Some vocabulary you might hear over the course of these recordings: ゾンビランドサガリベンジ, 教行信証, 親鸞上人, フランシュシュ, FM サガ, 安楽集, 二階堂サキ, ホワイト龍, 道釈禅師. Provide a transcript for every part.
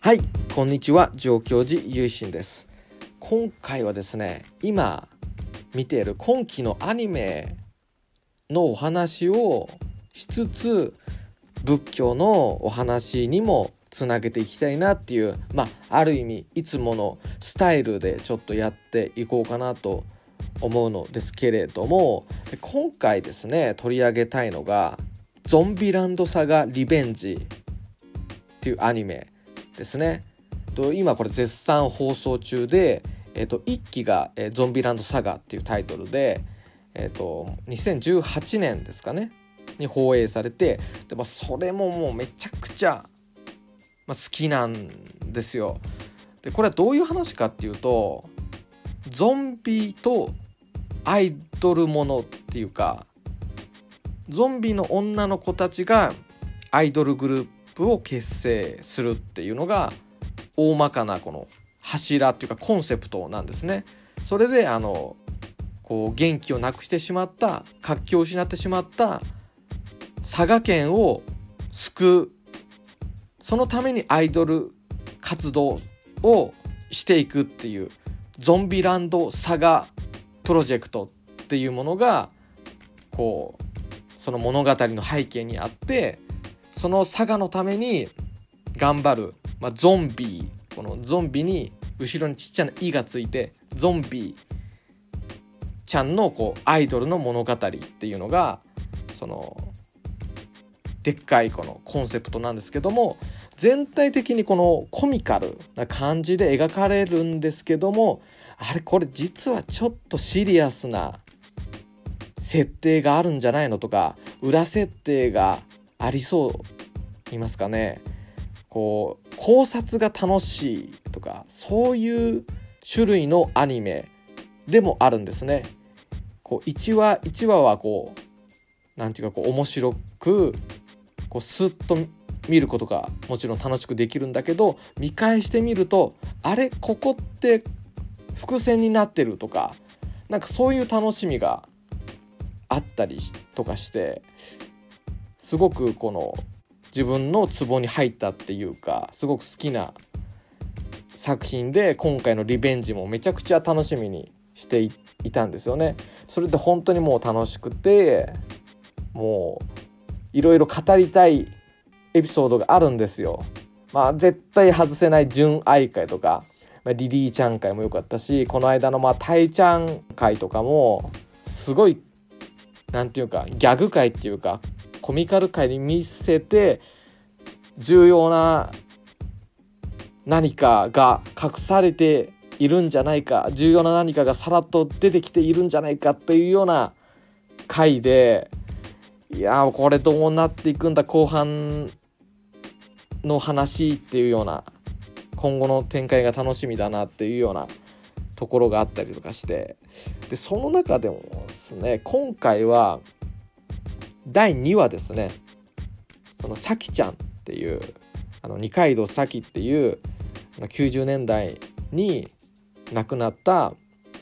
はい、こんにちは、城教授ゆいしんです。今回はですね、今見ている今期のアニメのお話をしつつ、仏教のお話にもつなげていきたいなっていう、ある意味いつものスタイルでちょっとやっていこうかなと思うのですけれども、今回ですね取り上げたいのがゾンビランドサガリベンジっていうアニメですね。今これ絶賛放送中で、1期がゾンビランドサガっていうタイトルで、2018年ですかねに放映されて、でもそれももうめちゃくちゃ、好きなんですよ。でこれはどういう話かっていうと、ゾンビとアイドルものっていうか、ゾンビの女の子たちがアイドルグループを結成するっていうのが大まかなこの柱っていうかコンセプトなんですね。それでこう元気をなくしてしまった、活気を失ってしまった佐賀県を救う、そのためにアイドル活動をしていくっていうゾンビランド佐賀プロジェクトっていうものがこうその物語の背景にあって、その佐賀のために頑張る、ゾンビ、このゾンビに後ろにちっちゃな「い」がついてゾンビちゃんのこうアイドルの物語っていうのがそのでっかいこのコンセプトなんですけども、全体的にこのコミカルな感じで描かれるんですけども、あれこれ実はちょっとシリアスな設定があるんじゃないのとか、裏設定がありそう言いますかね、こう考察が楽しいとか、そういう種類のアニメでもあるんですね。こう1話1話はこうなんていうかこう面白くこうスッと見ることがもちろん楽しくできるんだけど、見返してみるとあれここって伏線になってるとか、なんかそういう楽しみがあったりとかして、すごくこの自分のツボに入ったっていうか、すごく好きな作品で、今回のリベンジもめちゃくちゃ楽しみにしていたんですよね。それで本当にもう楽しくて、もういろいろ語りたいエピソードがあるんですよ。絶対外せない純愛会とか、リリーちゃん会も良かったし、この間のタイちゃん会とかもすごいなんていうかギャグ会っていうかコミカル界に見せて、重要な何かが隠されているんじゃないか、重要な何かがさらっと出てきているんじゃないかというような回で、いやこれどうなっていくんだ後半の話っていうような、今後の展開が楽しみだなっていうようなところがあったりとかして、でその中でもですね、今回は第2話ですね、そのサキちゃんっていう二階堂サキっていう90年代に亡くなった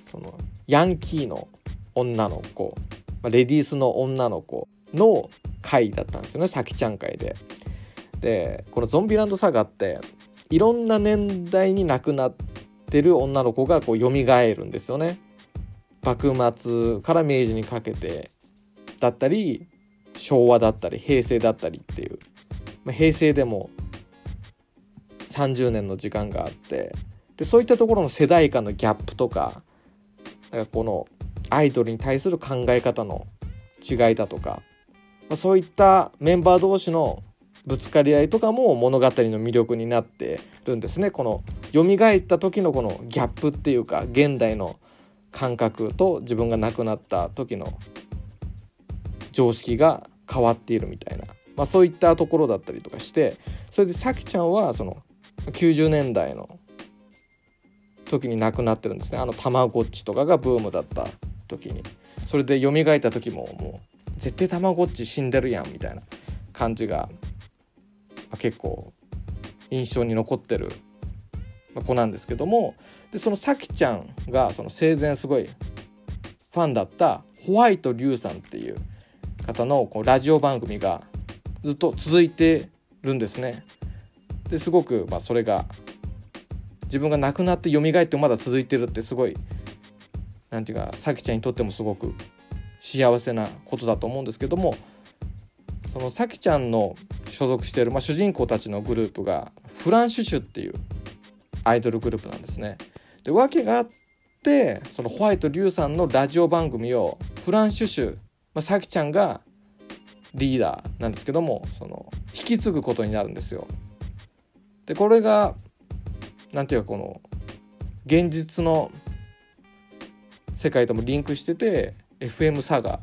そのヤンキーの女の子、レディースの女の子の回だったんですよね、サキちゃん回で。でこのゾンビランドサガっていろんな年代に亡くなってる女の子がこう蘇るんですよね。幕末から明治にかけてだったり、昭和だったり平成だったりっていう、平成でも30年の時間があって、でそういったところの世代間のギャップとか、なんかこのアイドルに対する考え方の違いだとか、そういったメンバー同士のぶつかり合いとかも物語の魅力になってるんですね。この蘇った時のこのギャップっていうか、現代の感覚と自分が亡くなった時の常識が変わっているみたいな、そういったところだったりとかして、それで咲ちゃんはその90年代の時に亡くなってるんですね。たまごっちとかがブームだった時に、それで蘇った時ももう絶対たまごっち死んでるやんみたいな感じが、結構印象に残ってる子なんですけども、でその咲ちゃんがその生前すごいファンだったホワイト龍さんっていう方のこうラジオ番組がずっと続いてるんですね。ですごく、それが自分が亡くなって蘇ってもまだ続いてるってすごいなんていうか咲ちゃんにとってもすごく幸せなことだと思うんですけども、その咲ちゃんの所属している、主人公たちのグループがフランシュシュっていうアイドルグループなんですね。で訳があってそのホワイトリュウさんのラジオ番組をフランシュシュ、咲ちゃんがリーダーなんですけどもその引き継ぐことになるんですよ。でこれがなんていうかこの現実の世界ともリンクしてて FM サガ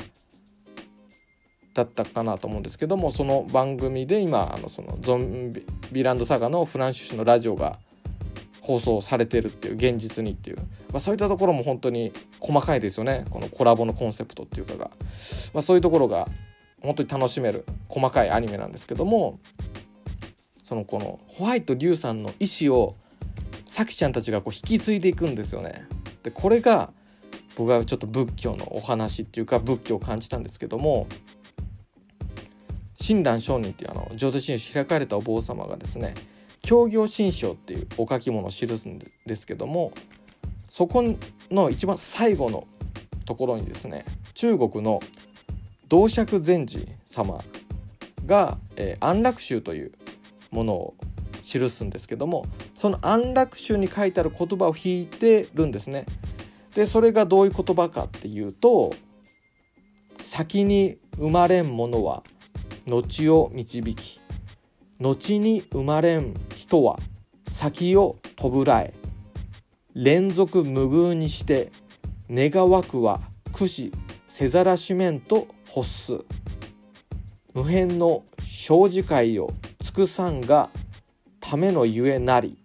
だったかなと思うんですけども、その番組で今そのゾンビランドサガのフランシュシュのラジオが放送されてるっていう現実にっていう、そういったところも本当に細かいですよね。このコラボのコンセプトっていうかが、そういうところが本当に楽しめる細かいアニメなんですけども、そのこのホワイトリュウさんの意思をサキちゃんたちがこう引き継いでいくんですよね。でこれが僕はちょっと仏教のお話っていうか仏教を感じたんですけども、親鸞上人っていう浄土真宗開かれたお坊様がですね教行信証っていうお書き物を記すんですけども、そこの一番最後のところにですね中国の道釈禅師様が、安楽集というものを記すんですけども、その安楽集に書いてある言葉を引いてるんですね。でそれがどういう言葉かっていうと、先に生まれんものは後を導き、後に生まれん人は先をとぶらえ、連続無遇にして願わくは苦しせざらしめんと欲す、無辺の生じ界を尽くさんがためのゆえなり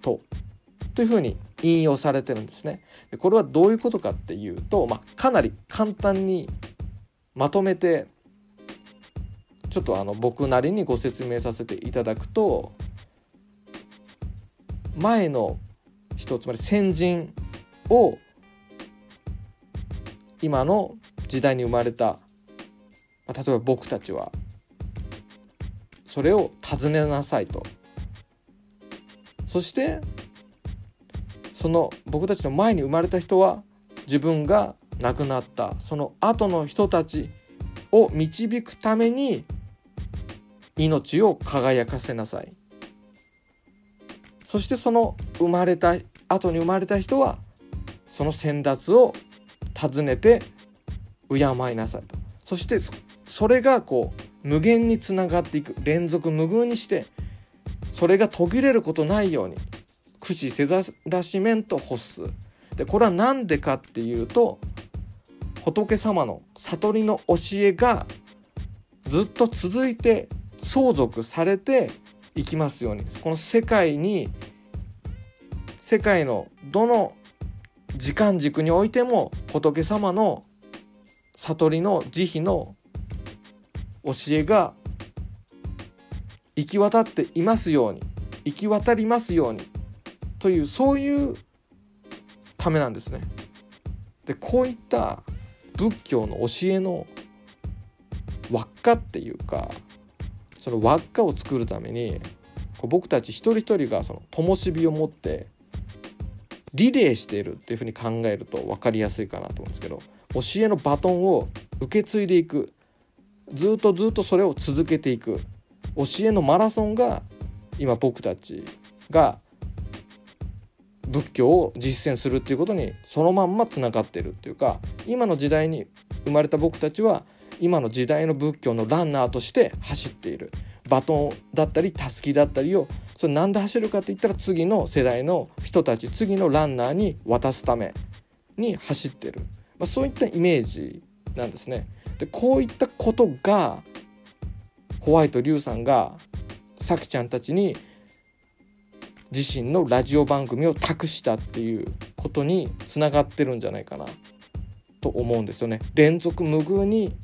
とというふうに引用されてるんですね。でこれはどういうことかっていうと、かなり簡単にまとめてちょっと僕なりにご説明させていただくと、前の人つまり先人を今の時代に生まれた、例えば僕たちはそれを尋ねなさいと、そしてその僕たちの前に生まれた人は自分が亡くなったその後の人たちを導くために命を輝かせなさい、そしてその生まれた後に生まれた人はその先達を尋ねて敬いなさいと、そしてそれがこう無限につながっていく、連続無限にしてそれが途切れることないように苦しせざらしめんと欲す。でこれは何でかっていうと、仏様の悟りの教えがずっと続いて相続されていきますように、この世界に世界のどの時間軸においても仏様の悟りの慈悲の教えが行き渡っていますように、行き渡りますようにという、そういうためなんですね。でこういった仏教の教えの輪っかっていうか、その輪っかを作るために僕たち一人一人がその灯火を持ってリレーしているっていうふうに考えると分かりやすいかなと思うんですけど、教えのバトンを受け継いでいく、ずっとずっとそれを続けていく教えのマラソンが今僕たちが仏教を実践するっていうことにそのまんまつながってるっていうか、今の時代に生まれた僕たちは今の時代の仏教のランナーとして走っている、バトンだったりタスキだったりをそれなんで走るかって言ったら次の世代の人たち、次のランナーに渡すために走ってる、そういったイメージなんですね。でこういったことがホワイトリュウさんがサキちゃんたちに自身のラジオ番組を託したっていうことにつながってるんじゃないかなと思うんですよね。連続無偶に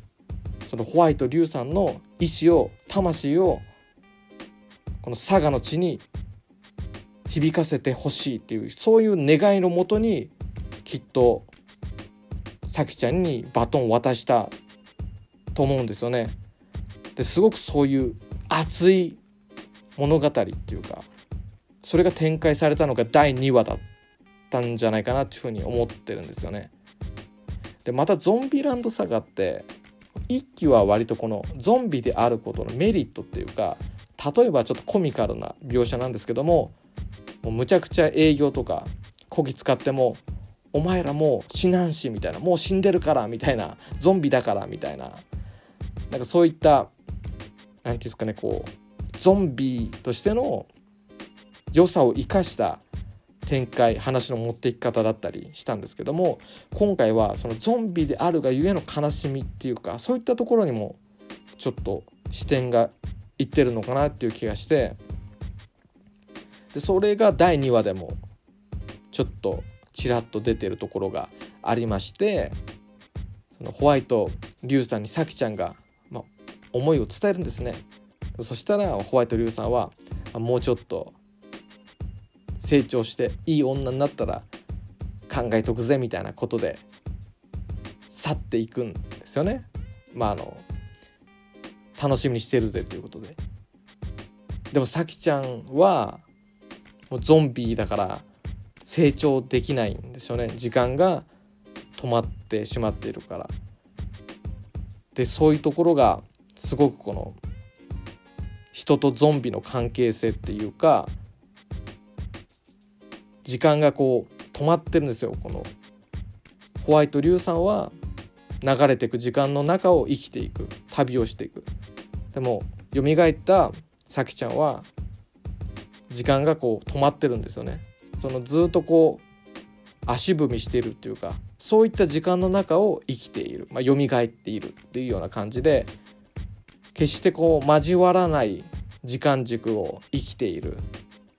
そのホワイトリュウさんの意志を、魂をこの佐賀の地に響かせてほしいっていう、そういう願いのもとにきっとサキちゃんにバトンを渡したと思うんですよね。ですごくそういう熱い物語っていうか、それが展開されたのが第2話だったんじゃないかなっていうふうに思ってるんですよね。でまたゾンビランドサガって1期は割とこのゾンビであることのメリットっていうか、例えばちょっとコミカルな描写なんですけども、もうむちゃくちゃ営業とかこぎ使っても、お前らもう死なんしみたいな、もう死んでるからみたいな、ゾンビだからみたいな、なんかそういったなんていうんですかね、こうゾンビとしての良さを生かした展開、話の持っていき方だったりしたんですけども、今回はそのゾンビであるがゆえの悲しみっていうか、そういったところにもちょっと視点がいってるのかなっていう気がして、でそれが第2話でもちょっとちらっと出てるところがありまして、そのホワイト龍さんに咲ちゃんが、思いを伝えるんですね。そしたらホワイト龍さんは、もうちょっと成長していい女になったら考えとくぜみたいなことで去っていくんですよね。楽しみにしてるぜということで。でも咲ちゃんはもうゾンビだから成長できないんですよね。時間が止まってしまっているから。でそういうところがすごくこの人とゾンビの関係性っていうか、時間がこう止まってるんですよ。このホワイト龍さんは流れていく時間の中を生きていく、旅をしていく。でも蘇った咲ちゃんは時間がこう止まってるんですよね。そのずっとこう足踏みしているっていうか、そういった時間の中を生きている、蘇っているっていうような感じで、決してこう交わらない時間軸を生きているっ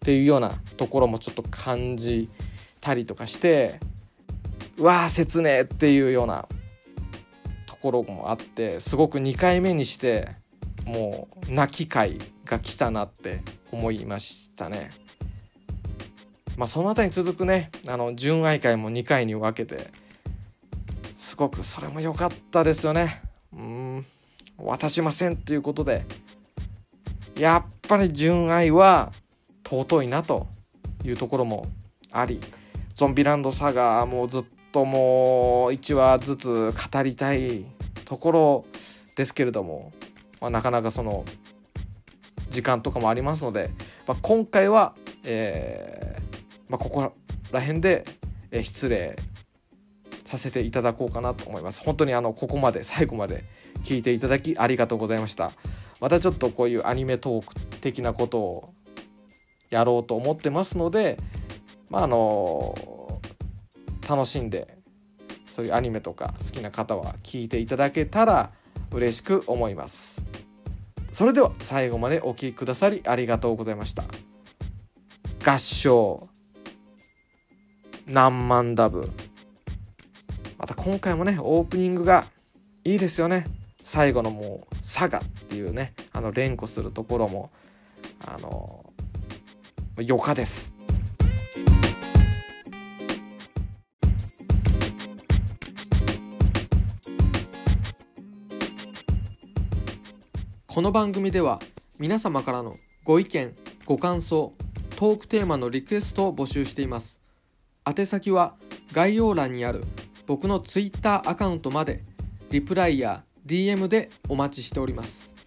ていうようなところもちょっと感じたりとかして、うわー切ねえっていうようなところもあって、すごく2回目にしてもう泣き回が来たなって思いましたね。そのあたりに続くね、純愛会も2回に分けて、すごくそれも良かったですよね。渡しませんということで、やっぱり純愛は尊いなというところもあり、ゾンビランドサガもずっともう1話ずつ語りたいところですけれども、なかなかその時間とかもありますので、今回は、ここら辺で失礼させていただこうかなと思います。本当にここまで最後まで聞いていただきありがとうございました。またちょっとこういうアニメトーク的なことをやろうと思ってますので、楽しんでそういうアニメとか好きな方は聞いていただけたら嬉しく思います。それでは最後までお聴きくださりありがとうございました。合唱何万ダブ、また今回もねオープニングがいいですよね。最後のもうサガっていうね、連呼するところもよかです。この番組では皆様からのご意見ご感想、トークテーマのリクエストを募集しています。宛先は概要欄にある僕のツイッターアカウントまで、リプライや DM でお待ちしております。